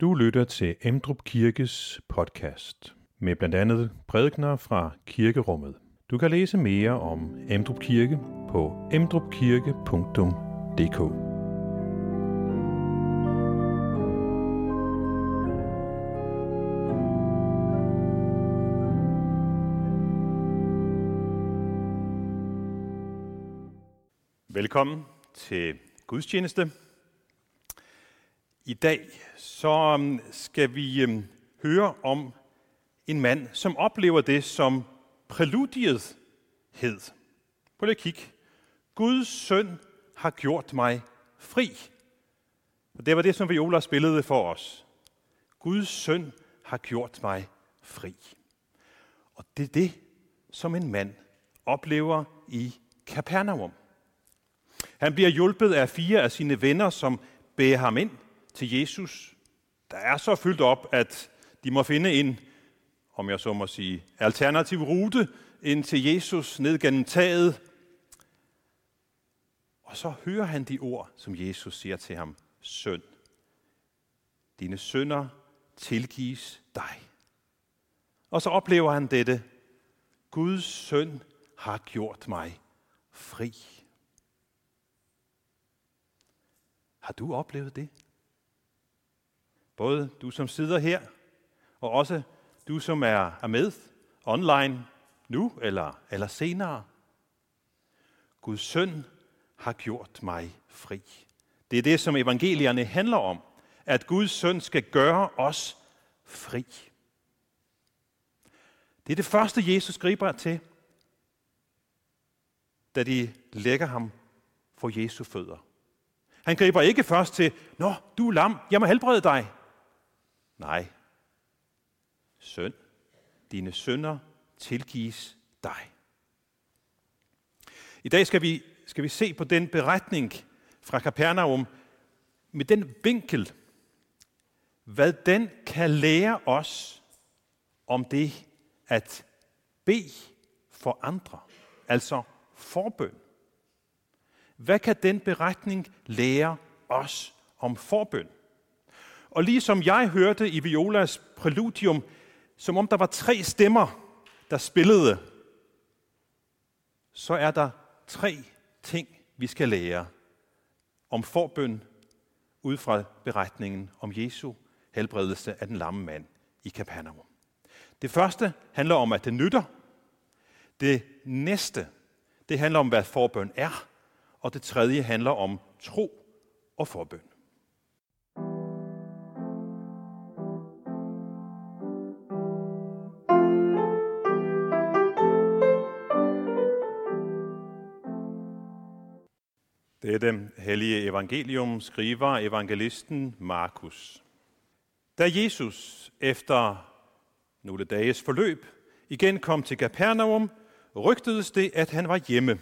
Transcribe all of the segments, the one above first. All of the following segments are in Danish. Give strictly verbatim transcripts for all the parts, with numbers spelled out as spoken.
Du lytter til Emdrup Kirkes podcast med blandt andet prædikener fra kirkerummet. Du kan læse mere om Emdrup Kirke på emdrup kirke punktum d k. Velkommen til gudstjeneste. I dag så skal vi høre om en mand, som oplever det, som præludiet hed. Prøv lige at kigge. Guds søn har gjort mig fri. Og det var det, som Viola spillede for os. Guds søn har gjort mig fri. Og det er det, som en mand oplever i Capernaum. Han bliver hjulpet af fire af sine venner, som bærer ham ind til Jesus, der er så fyldt op, at de må finde en, om jeg så må sige, alternativ rute ind til Jesus, ned gennem taget. Og så hører han de ord, som Jesus siger til ham. Søn, dine synder tilgives dig. Og så oplever han dette. Guds søn har gjort mig fri. Har du oplevet det? Både du, som sidder her, og også du, som er med online nu eller, eller senere. Guds søn har gjort mig fri. Det er det, som evangelierne handler om, at Guds søn skal gøre os fri. Det er det første, Jesus griber til, da de lægger ham for Jesu fødder. Han griber ikke først til, nå, du er lam, jeg må helbrede dig. Nej. Søn, dine synder tilgives dig. I dag skal vi, skal vi se på den beretning fra Capernaum med den vinkel, hvad den kan lære os om det at bede for andre, altså forbøn. Hvad kan den beretning lære os om forbøn? Og ligesom jeg hørte i Violas præludium, som om der var tre stemmer, der spillede, så er der tre ting, vi skal lære om forbøn ud fra beretningen om Jesu helbredelse af den lamme mand i Capernaum. Det første handler om, at det nytter. Det næste, det handler om, hvad forbøn er. Og det tredje handler om tro og forbøn. Dette hellige evangelium skriver evangelisten Markus. Da Jesus efter nogle dages forløb igen kom til Capernaum, rygtedes det, at han var hjemme.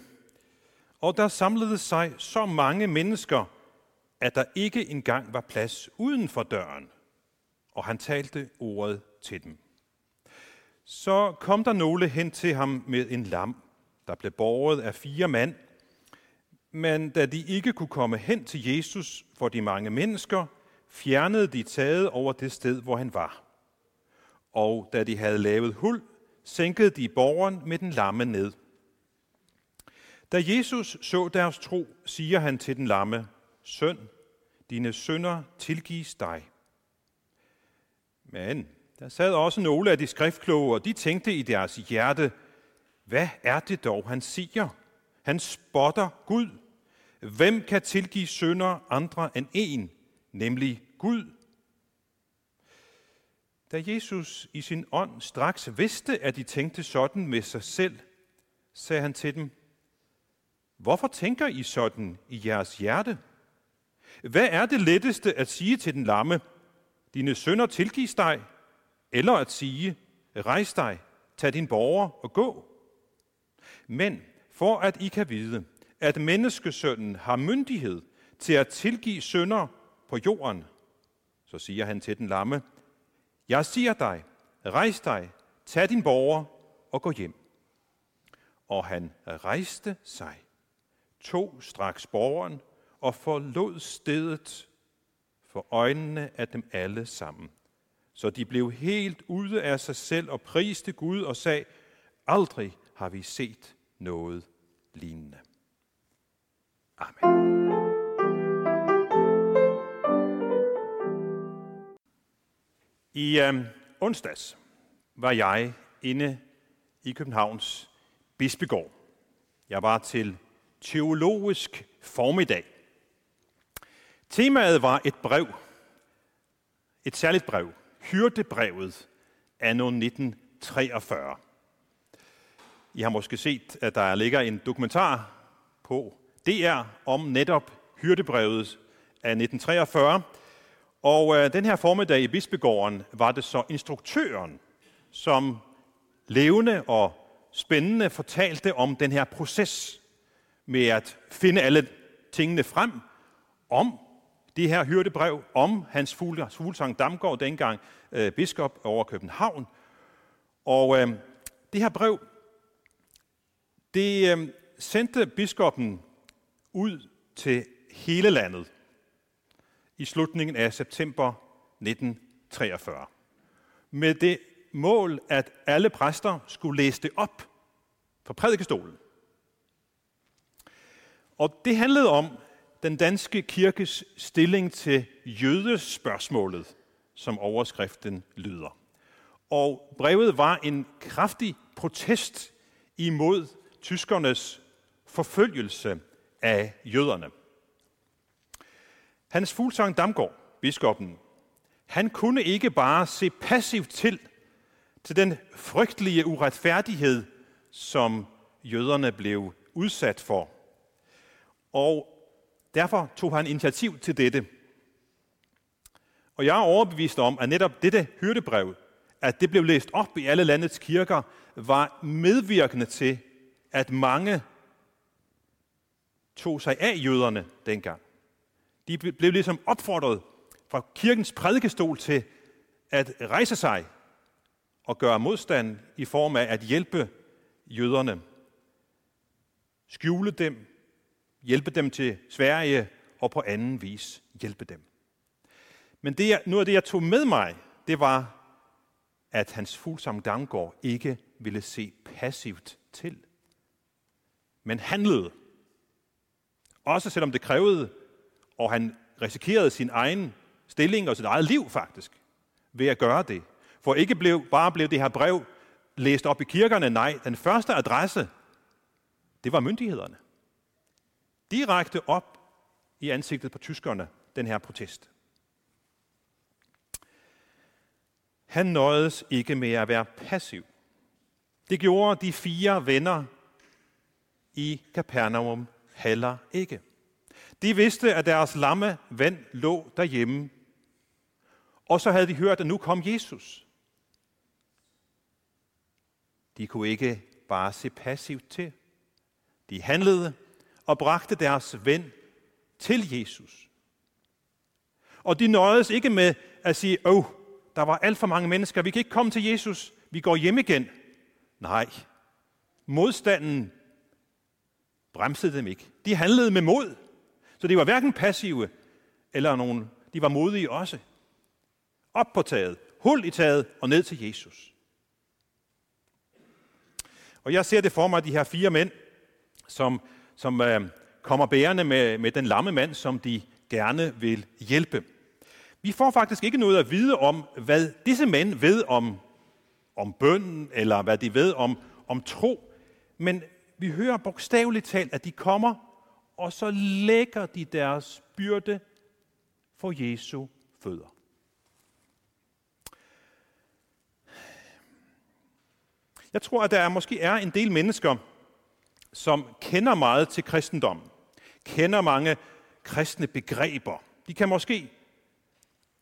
Og der samlede sig så mange mennesker, at der ikke engang var plads uden for døren. Og han talte ordet til dem. Så kom der nogle hen til ham med en lam, der blev båret af fire mand. Men da de ikke kunne komme hen til Jesus for de mange mennesker, fjernede de taget over det sted, hvor han var. Og da de havde lavet hul, sænkede de borgeren med den lamme ned. Da Jesus så deres tro, siger han til den lamme, Søn, dine synder tilgives dig. Men der sad også nogle af de skriftkloge, og de tænkte i deres hjerte, hvad er det dog, han siger? Han spotter Gud. Hvem kan tilgive synder andre end en, nemlig Gud? Da Jesus i sin ånd straks vidste, at de tænkte sådan med sig selv, sagde han til dem, Hvorfor tænker I sådan i jeres hjerte? Hvad er det letteste at sige til den lamme, dine synder tilgives dig, eller at sige, rejs dig, tag din borger og gå? Men for at I kan vide, at menneskesønnen har myndighed til at tilgive synder på jorden, så siger han til den lamme, jeg siger dig, rejs dig, tag din borger og gå hjem. Og han rejste sig, tog straks borgeren og forlod stedet, for øjnene af dem alle sammen. Så de blev helt ude af sig selv og priste Gud og sagde, aldrig har vi set noget lignende. Amen. I øh, onsdags var jeg inde i Københavns Bispegård. Jeg var til teologisk formiddag. Temaet var et brev, et særligt brev, hyrdebrevet anno nitten treogfyrre. I har måske set, at der ligger en dokumentar på D R om netop hyrdebrevet af nitten treogfyrre. Og øh, den her formiddag i Bispegården var det så instruktøren, som levende og spændende fortalte om den her proces med at finde alle tingene frem om det her hyrdebrev, om Hans Fuglsang-Damgaard, dengang øh, biskop over København. Og øh, det her brev, det øh, sendte biskoppen ud til hele landet i slutningen af september nitten treogfyrre. Med det mål, at alle præster skulle læse det op fra prædikestolen. Og det handlede om den danske kirkes stilling til jødespørgsmålet, som overskriften lyder. Og brevet var en kraftig protest imod tyskernes forfølgelse af jøderne. Hans Fuglsang-Damgaard, biskoppen, han kunne ikke bare se passivt til, til den frygtelige uretfærdighed, som jøderne blev udsat for. Og derfor tog han initiativ til dette. Og jeg er overbevist om, at netop dette hyrdebrev, at det blev læst op i alle landets kirker, var medvirkende til, at mange tog sig af jøderne dengang. De blev ligesom opfordret fra kirkens prædikestol til at rejse sig og gøre modstand i form af at hjælpe jøderne. Skjule dem, hjælpe dem til Sverige og på anden vis hjælpe dem. Men det, noget af det, jeg tog med mig, det var, at Hans Fuglsang-Damgaard ikke ville se passivt til, men handlede. Også selvom det krævede, og han risikerede sin egen stilling og sit eget liv faktisk ved at gøre det. For ikke blev, bare blev det her brev læst op i kirkerne. Nej, den første adresse, det var myndighederne. Direkte op i ansigtet på tyskerne, den her protest. Han nøjedes ikke med at være passiv. Det gjorde de fire venner i Capernaum heller ikke. De vidste, at deres lamme ven lå derhjemme. Og så havde de hørt, at nu kom Jesus. De kunne ikke bare se passivt til. De handlede og bragte deres ven til Jesus. Og de nøjedes ikke med at sige, åh, der var alt for mange mennesker, vi kan ikke komme til Jesus, vi går hjem igen. Nej, modstanden bremsede dem ikke. De handlede med mod. Så de var hverken passive eller nogen. De var modige også. Op på taget, hul i taget og ned til Jesus. Og jeg ser det for mig, de her fire mænd, som, som øh, kommer bærende med, med den lamme mand, som de gerne vil hjælpe. Vi får faktisk ikke noget at vide om, hvad disse mænd ved om, om bønnen, eller hvad de ved om, om tro. Men vi hører bogstaveligt talt, at de kommer, og så lægger de deres byrde for Jesu fødder. Jeg tror, at der måske er en del mennesker, som kender meget til kristendommen, kender mange kristne begreber. De kan måske,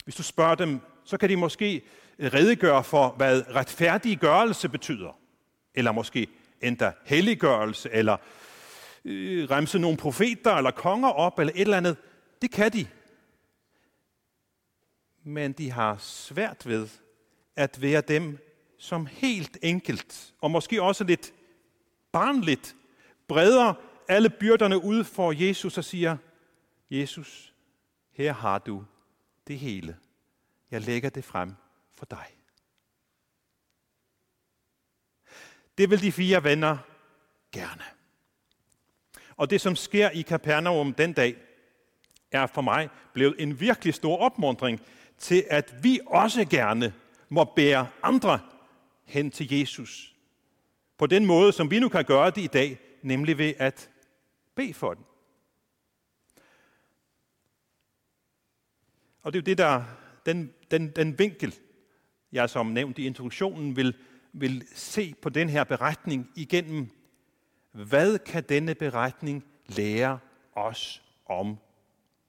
hvis du spørger dem, så kan de måske redegøre for, hvad retfærdiggørelse betyder, eller måske endda helliggørelse, eller remse nogle profeter eller konger op, eller et eller andet. Det kan de. Men de har svært ved at være dem, som helt enkelt, og måske også lidt barnligt, breder alle byrderne ud for Jesus og siger, Jesus, her har du det hele. Jeg lægger det frem for dig. Det vil de fire venner gerne. Og det, som sker i Capernaum den dag, er for mig blevet en virkelig stor opmuntring til, at vi også gerne må bære andre hen til Jesus. På den måde, som vi nu kan gøre det i dag, nemlig ved at bede for dem. Og det er jo det, der, den, den, den vinkel, jeg som nævnt i introduktionen, vil, vil se på den her beretning igennem. Hvad kan denne beretning lære os om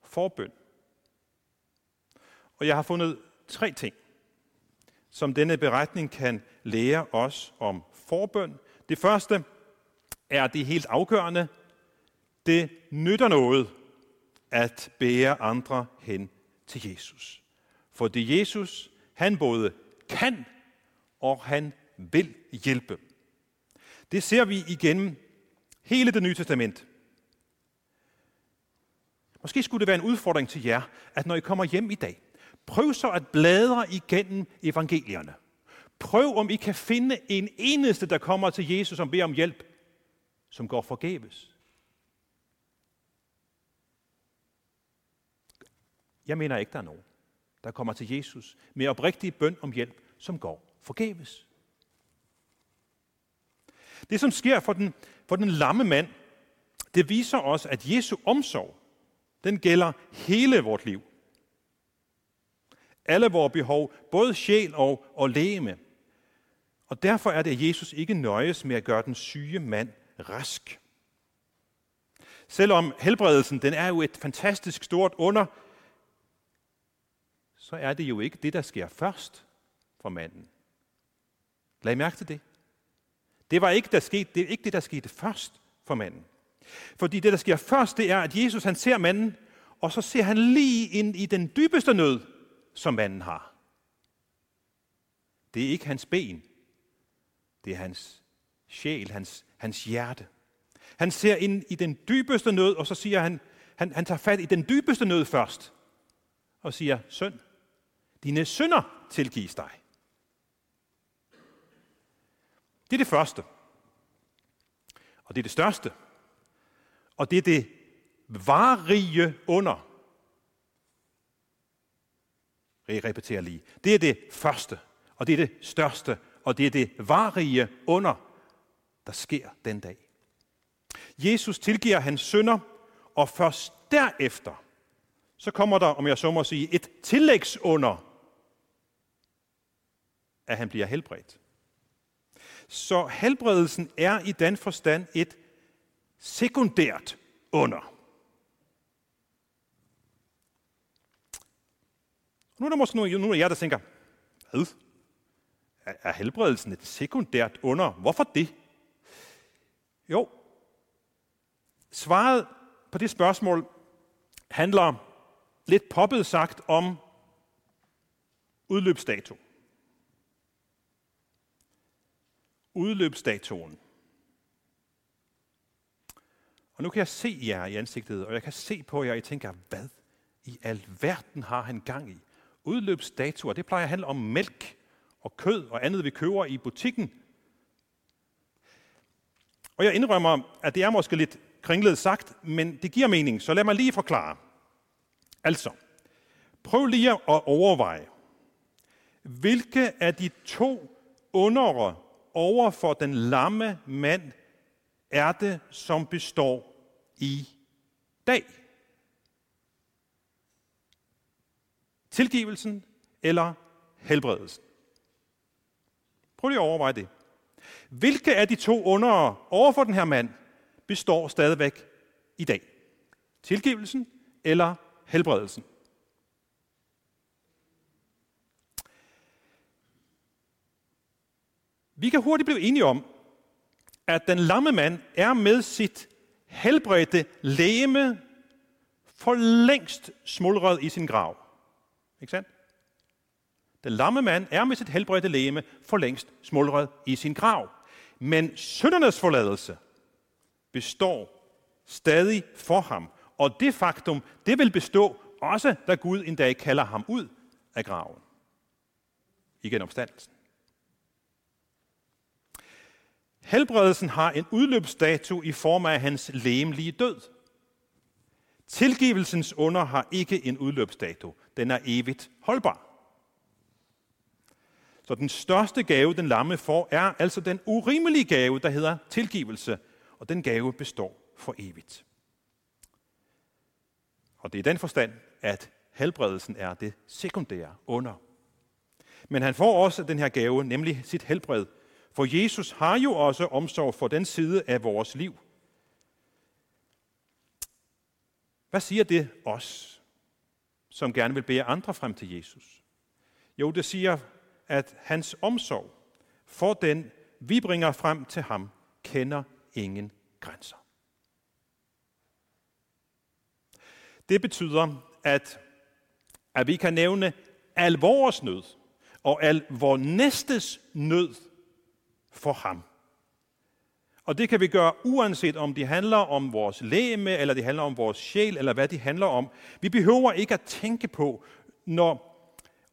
forbøn? Og jeg har fundet tre ting, som denne beretning kan lære os om forbøn. Det første er det helt afgørende. Det nytter noget at bære andre hen til Jesus. Fordi Jesus, han både kan og han vil hjælpe. Det ser vi igennem hele det nye testament. Måske skulle det være en udfordring til jer, at når I kommer hjem i dag, prøv så at bladre igennem evangelierne. Prøv, om I kan finde en eneste, der kommer til Jesus, som beder om hjælp, som går forgæves. Jeg mener ikke, der er nogen, der kommer til Jesus med oprigtig bøn om hjælp, som går forgæves. Det, som sker for den, for den lamme mand, det viser os, at Jesu omsorg, den gælder hele vort liv. Alle vores behov, både sjæl og, og legeme. Og derfor er det, at Jesus ikke nøjes med at gøre den syge mand rask. Selvom helbredelsen, den er jo et fantastisk stort under, så er det jo ikke det, der sker først for manden. Lad mærke til det. Det var ikke, der skete, det er ikke det, der skete først for manden. Fordi det, der sker først, det er, at Jesus han ser manden, og så ser han lige ind i den dybeste nød, som manden har. Det er ikke hans ben. Det er hans sjæl, hans, hans hjerte. Han ser ind i den dybeste nød, og så siger han, han, han tager fat i den dybeste nød først, og siger, søn, dine synder tilgives dig. Det er det første, og det er det største, og det er det varige under. Jeg repeterer lige. Det er det første, og det er det største, og det er det varige under, der sker den dag. Jesus tilgiver hans synder, og først derefter, så kommer der, om jeg så må sige, et tillægsunder, at han bliver helbredt. Så helbredelsen er i den forstand et sekundært under. Nu er der måske nogle af jer, der tænker, hvad? Er helbredelsen et sekundært under? Hvorfor det? Jo, svaret på det spørgsmål handler lidt poppet sagt om udløbsdato. Udløbsdatoen. Og nu kan jeg se jer i ansigtet, og jeg kan se på jer, og I tænker, hvad i alverden har han gang i? Udløbsdatoer, det plejer at handle om mælk og kød og andet, vi køber i butikken. Og jeg indrømmer, at det er måske lidt kringlet sagt, men det giver mening, så lad mig lige forklare. Altså, prøv lige at overveje, hvilke af de to undere over for den lamme mand er det, som består i dag? Tilgivelsen eller helbredelsen? Prøv lige at overveje det. Hvilke af de to under over for den her mand består stadigvæk i dag? Tilgivelsen eller helbredelsen? Vi kan hurtigt blive enige om, at den lamme mand er med sit helbredte legeme for længst smuldret i sin grav. Ikke sandt? Den lamme mand er med sit helbredte legeme for længst smuldret i sin grav. Men syndernes forladelse består stadig for ham. Og det faktum, det vil bestå også da Gud en dag kalder ham ud af graven i genopstandelsen. Helbredelsen har en udløbsdato i form af hans legemlige død. Tilgivelsens under har ikke en udløbsdato. Den er evigt holdbar. Så den største gave, den lamme får, er altså den urimelige gave, der hedder tilgivelse. Og den gave består for evigt. Og det er i den forstand, at helbredelsen er det sekundære under. Men han får også den her gave, nemlig sit helbred. For Jesus har jo også omsorg for den side af vores liv. Hvad siger det os, som gerne vil bære andre frem til Jesus? Jo, det siger, at hans omsorg for den, vi bringer frem til ham, kender ingen grænser. Det betyder, at, at vi kan nævne al vores nød og al vor næstes nød for ham. Og det kan vi gøre uanset om det handler om vores legeme, eller det handler om vores sjæl, eller hvad det handler om. Vi behøver ikke at tænke på, når,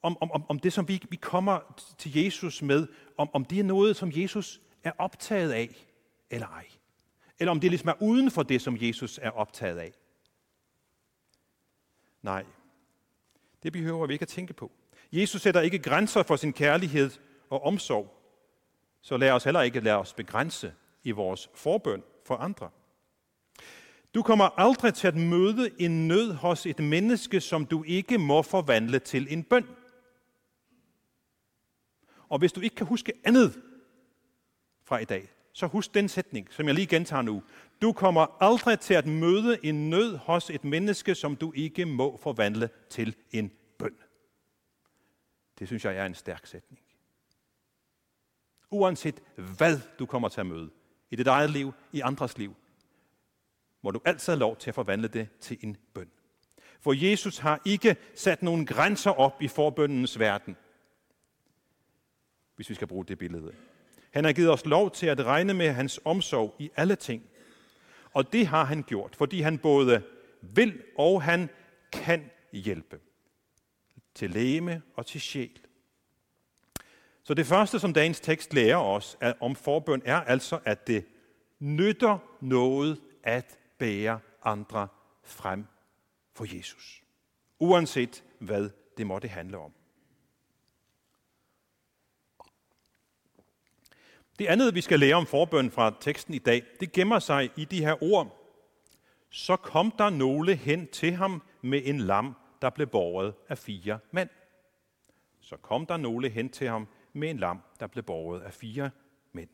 om, om, om det, som vi, vi kommer til Jesus med, om, om det er noget, som Jesus er optaget af, eller ej. Eller om det ligesom er uden for det, som Jesus er optaget af. Nej, det behøver vi ikke at tænke på. Jesus sætter ikke grænser for sin kærlighed og omsorg, så lad os heller ikke lade os begrænse i vores forbøn for andre. Du kommer aldrig til at møde en nød hos et menneske, som du ikke må forvandle til en bøn. Og hvis du ikke kan huske andet fra i dag, så husk den sætning, som jeg lige gentager nu. Du kommer aldrig til at møde en nød hos et menneske, som du ikke må forvandle til en bøn. Det synes jeg er en stærk sætning. Uanset hvad du kommer til at møde, i dit eget liv, i andres liv, må du altid have lov til at forvandle det til en bøn. For Jesus har ikke sat nogen grænser op i forbøndens verden, hvis vi skal bruge det billede. Han har givet os lov til at regne med hans omsorg i alle ting. Og det har han gjort, fordi han både vil og han kan hjælpe. Til legeme og til sjæl. Så det første, som dagens tekst lærer os om forbøn, er altså, at det nytter noget at bære andre frem for Jesus. Uanset hvad det måtte handle om. Det andet, vi skal lære om forbøn fra teksten i dag, det gemmer sig i de her ord. Så kom der nogle hen til ham med en lam, der blev båret af fire mænd. Så kom der nogle hen til ham med en lam, der blev båret af fire mænd.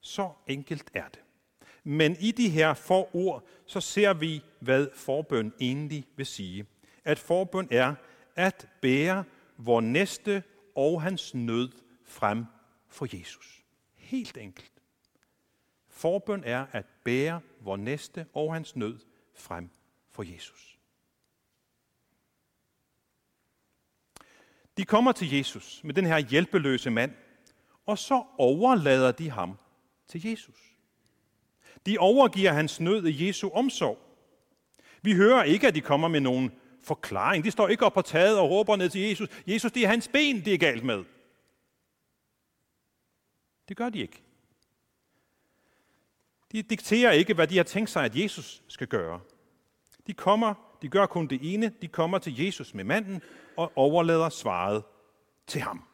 Så enkelt er det. Men i de her få ord, så ser vi, hvad forbøn egentlig vil sige. At forbøn er at bære vor næste og hans nød frem for Jesus. Helt enkelt. Forbøn er at bære vor næste og hans nød frem for Jesus. De kommer til Jesus med den her hjælpeløse mand, og så overlader de ham til Jesus. De overgiver hans nød i Jesu omsorg. Vi hører ikke, at de kommer med nogen forklaring. De står ikke op på taget og råber ned til Jesus. Jesus, det er hans ben, det er galt med. Det gør de ikke. De dikterer ikke, hvad de har tænkt sig, at Jesus skal gøre. De kommer, de gør kun det ene, de kommer til Jesus med manden og overlader svaret til ham.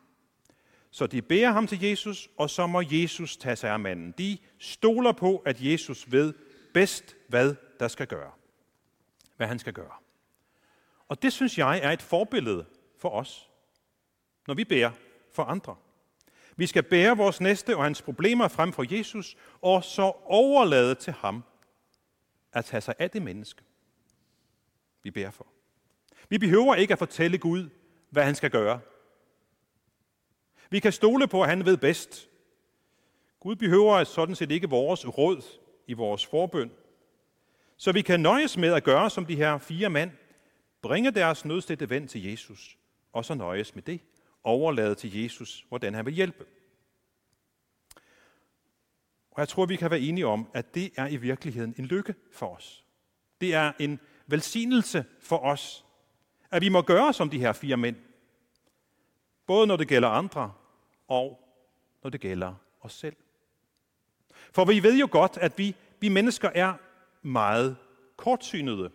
Så de bærer ham til Jesus, og så må Jesus tage sig af manden. De stoler på, at Jesus ved bedst, hvad der skal gøre. Hvad han skal gøre. Og det, synes jeg, er et forbillede for os, når vi bærer for andre. Vi skal bære vores næste og hans problemer frem for Jesus, og så overlade til ham at tage sig af det menneske, vi bærer for. Vi behøver ikke at fortælle Gud, hvad han skal gøre. Vi kan stole på, at han ved bedst. Gud behøver sådan set ikke vores råd i vores forbøn. Så vi kan nøjes med at gøre som de her fire mænd, bringe deres nødstedte ven til Jesus, og så nøjes med det. Overlade til Jesus, hvordan han vil hjælpe. Og jeg tror, vi kan være enige om, at det er i virkeligheden en lykke for os. Det er en velsignelse for os, at vi må gøre som de her fire mænd. Både når det gælder andre, og når det gælder os selv. For vi ved jo godt, at vi, vi mennesker er meget kortsynede,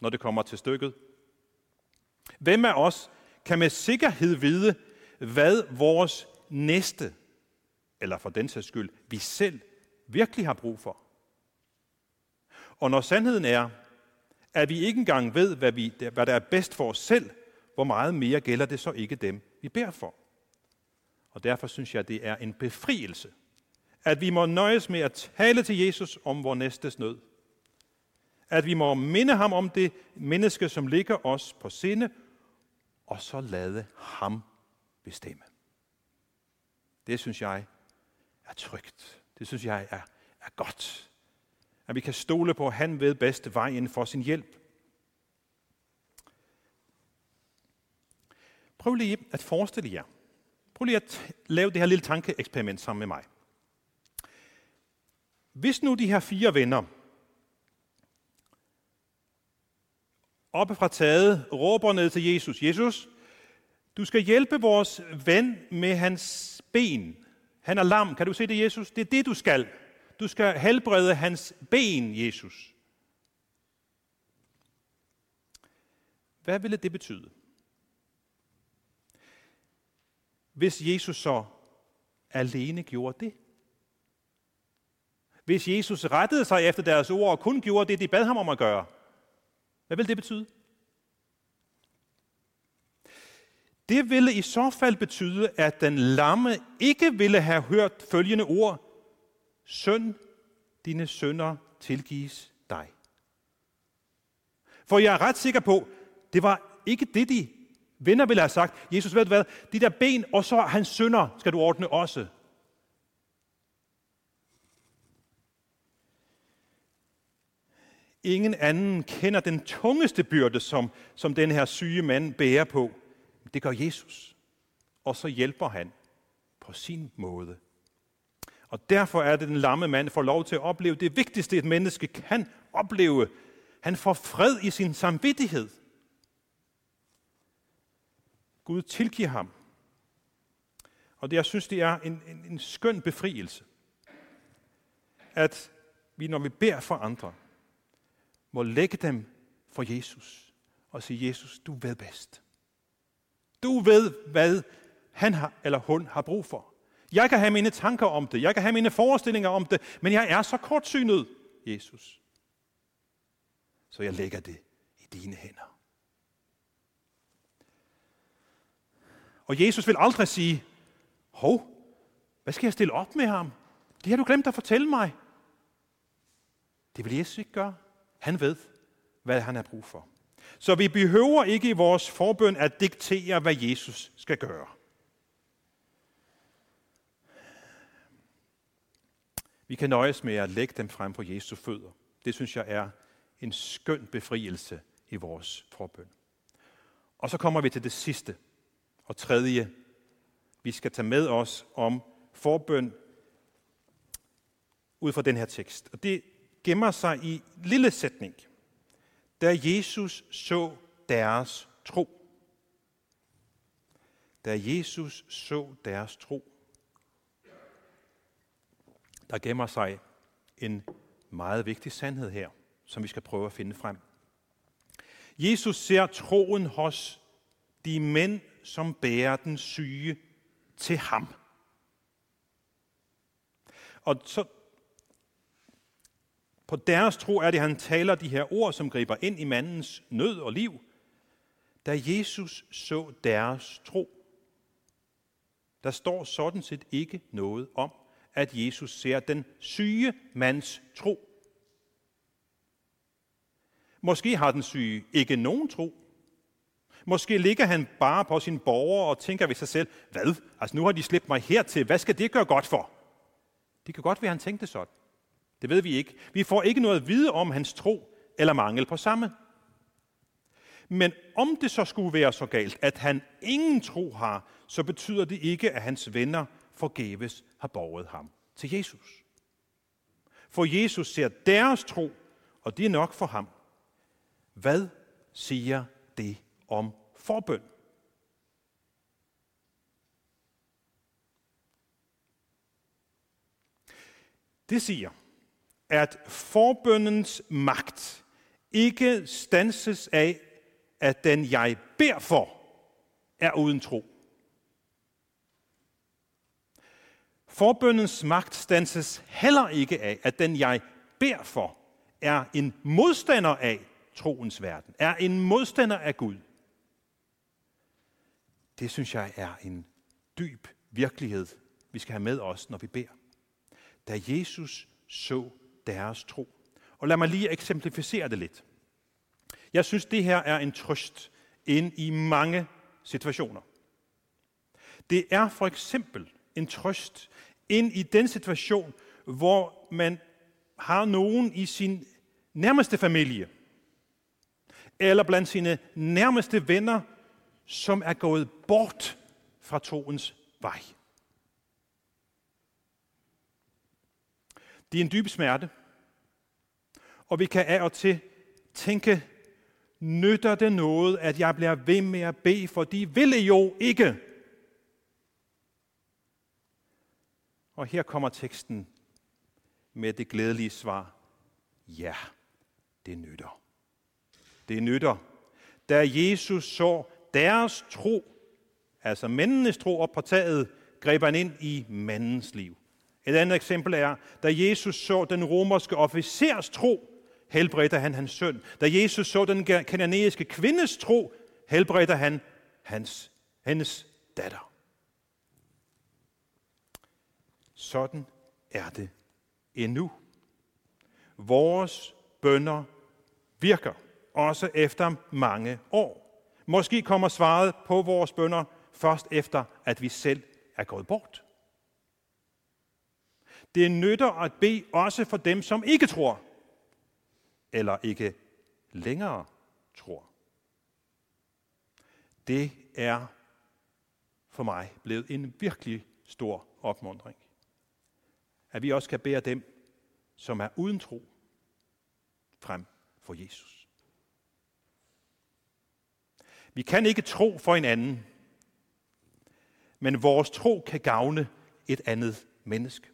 når det kommer til stykket. Hvem af os kan med sikkerhed vide, hvad vores næste, eller for den sags skyld, vi selv virkelig har brug for? Og når sandheden er, at vi ikke engang ved, hvad, vi, hvad der er bedst for os selv, hvor meget mere gælder det så ikke dem, vi beder for. Og derfor synes jeg, det er en befrielse, at vi må nøjes med at tale til Jesus om vor næstes nød. At vi må minde ham om det menneske, som ligger os på sinde, og så lade ham bestemme. Det synes jeg er trygt. Det synes jeg er, er godt. At vi kan stole på, at han ved bedste vejen for sin hjælp. Prøv lige at forestille jer. Prøv lige at lave det her lille tankeeksperiment sammen med mig. Hvis nu de her fire venner oppe fra taget råber ned til Jesus, Jesus, du skal hjælpe vores ven med hans ben. Han er lam. Kan du se det, Jesus? Det er det, du skal. Du skal helbrede hans ben, Jesus. Hvad ville det betyde? Hvis Jesus så alene gjorde det? Hvis Jesus rettede sig efter deres ord og kun gjorde det, de bad ham om at gøre? Hvad ville det betyde? Det ville i så fald betyde, at den lamme ikke ville have hørt følgende ord. Søn, dine synder tilgives dig. For jeg er ret sikker på, det var ikke det, de venner ville have sagt. Jesus, ved du hvad, de der ben og så hans synder skal du ordne også. Ingen anden kender den tungeste byrde, som, som den her syge mand bærer på. Det gør Jesus, og så hjælper han på sin måde. Og derfor er det, den lamme mand får lov til at opleve det vigtigste, et menneske kan opleve. Han får fred i sin samvittighed. Gud tilgiver ham. Og det, jeg synes, det er en, en, en skøn befrielse, at vi, når vi beder for andre, må lægge dem for Jesus og sige, Jesus, du ved bedst. Du ved, hvad han har, eller hun har brug for. Jeg kan have mine tanker om det. Jeg kan have mine forestillinger om det. Men jeg er så kortsynet, Jesus. Så jeg lægger det i dine hænder. Og Jesus vil aldrig sige, hov, hvad skal jeg stille op med ham? Det har du glemt at fortælle mig. Det vil Jesus ikke gøre. Han ved, hvad han har brug for. Så vi behøver ikke i vores forbøn at diktere, hvad Jesus skal gøre. Vi kan nøjes med at lægge dem frem på Jesu fødder. Det synes jeg er en skøn befrielse i vores forbøn. Og så kommer vi til det sidste og tredje, vi skal tage med os om forbøn ud fra den her tekst. Og det gemmer sig i lille sætning. Da Jesus så deres tro. Da Jesus så deres tro. Der gemmer sig en meget vigtig sandhed her, som vi skal prøve at finde frem. Jesus ser troen hos de mænd, som bærer den syge til ham. Og så på deres tro er det, han taler de her ord, som griber ind i mandens nød og liv. Da Jesus så deres tro, der står sådan set ikke noget om, at Jesus ser den syge mands tro. Måske har den syge ikke nogen tro. Måske ligger han bare på sine borgere og tænker ved sig selv, hvad? Altså nu har de slæbt mig hertil. Hvad skal det gøre godt for? Det kan godt være, han tænkte sådan. Det ved vi ikke. Vi får ikke noget at vide om hans tro eller mangel på samme. Men om det så skulle være så galt, at han ingen tro har, så betyder det ikke, at hans venner forgæves har borget ham til Jesus. For Jesus ser deres tro, og det er nok for ham. Hvad siger det om forbøn. Det siger, at forbønnens magt ikke standses af, at den jeg beder for, er uden tro. Forbønnens magt standses heller ikke af, at den jeg beder for, er en modstander af troens verden, er en modstander af Gud. Det synes jeg er en dyb virkelighed, vi skal have med os, når vi beder. Da Jesus så deres tro. Og lad mig lige eksemplificere det lidt. Jeg synes, det her er en trøst ind i mange situationer. Det er for eksempel en trøst ind i den situation, hvor man har nogen i sin nærmeste familie, eller blandt sine nærmeste venner, som er gået bort fra troens vej. Det er en dyb smerte, og vi kan af og til tænke, nytter det noget, at jeg bliver ved med at bede, for de ville jo ikke. Og her kommer teksten med det glædelige svar. Ja, det nytter. Det nytter. Da Jesus så deres tro, altså mændenes tro op på taget, greb han ind i mandens liv. Et andet eksempel er, da Jesus så den romerske officers tro, helbreder han hans søn. Da Jesus så den kananæiske kvindes tro, helbreder han hans, hendes datter. Sådan er det endnu. Vores bønner virker, også efter mange år. Måske kommer svaret på vores bønner først efter, at vi selv er gået bort. Det nytter at bede også for dem, som ikke tror, eller ikke længere tror. Det er for mig blevet en virkelig stor opmuntring. At vi også kan bære dem, som er uden tro, frem for Jesus. Vi kan ikke tro for hinanden, men vores tro kan gavne et andet menneske.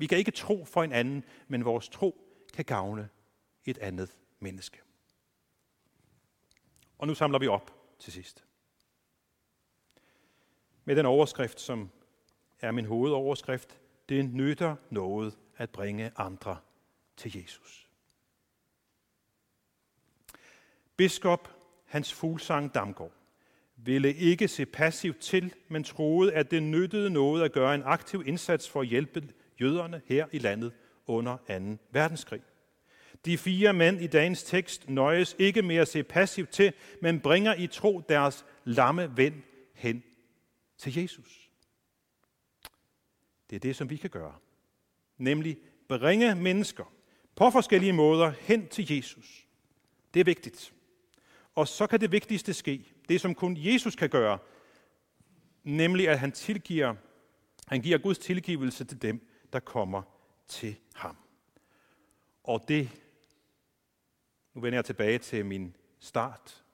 Vi kan ikke tro for hinanden, men vores tro kan gavne et andet menneske. Og nu samler vi op til sidst. Med den overskrift, som er min hovedoverskrift, det nytter noget at bringe andre til Jesus. Biskop Hans Fuglsang-Damgaard ville ikke se passivt til, men troede, at det nyttede noget at gøre en aktiv indsats for at hjælpe jøderne her i landet under anden verdenskrig. De fire mænd i dagens tekst nøjes ikke med at se passivt til, men bringer i tro deres lamme ven hen til Jesus. Det er det, som vi kan gøre. Nemlig bringe mennesker på forskellige måder hen til Jesus. Det er vigtigt. Og så kan det vigtigste ske, det som kun Jesus kan gøre, nemlig at han tilgiver, han giver Guds tilgivelse til dem, der kommer til ham. Og det, nu vender jeg tilbage til min start.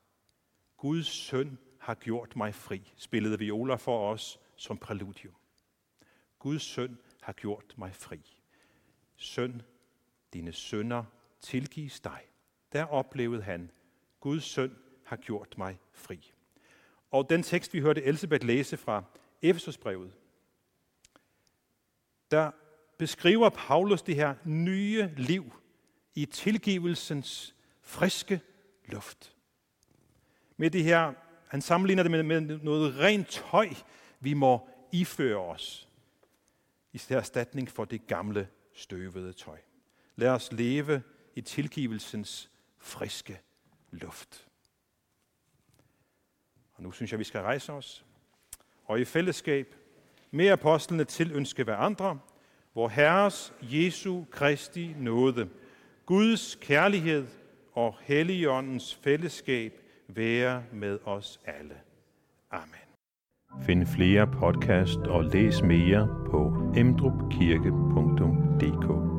Guds søn har gjort mig fri, spillede violer for os som præludium. Guds søn har gjort mig fri. Søn, dine synder tilgives dig. Der oplevede han, Guds søn har gjort mig fri. Og den tekst, vi hørte Elisabeth læse fra Efeserbrevet, der beskriver Paulus det her nye liv i tilgivelsens friske luft. Med det her, han sammenligner det med noget rent tøj, vi må iføre os i erstatning for det gamle støvede tøj. Lad os leve i tilgivelsens friske luft. Og nu synes jeg, vi skal rejse os og i fællesskab med apostlene tilønske hverandre, vor Herres Jesu Kristi nåde, Guds kærlighed og Helligåndens fællesskab være med os alle. Amen. Find flere podcast og læs mere på emdrup kirke punktum d k.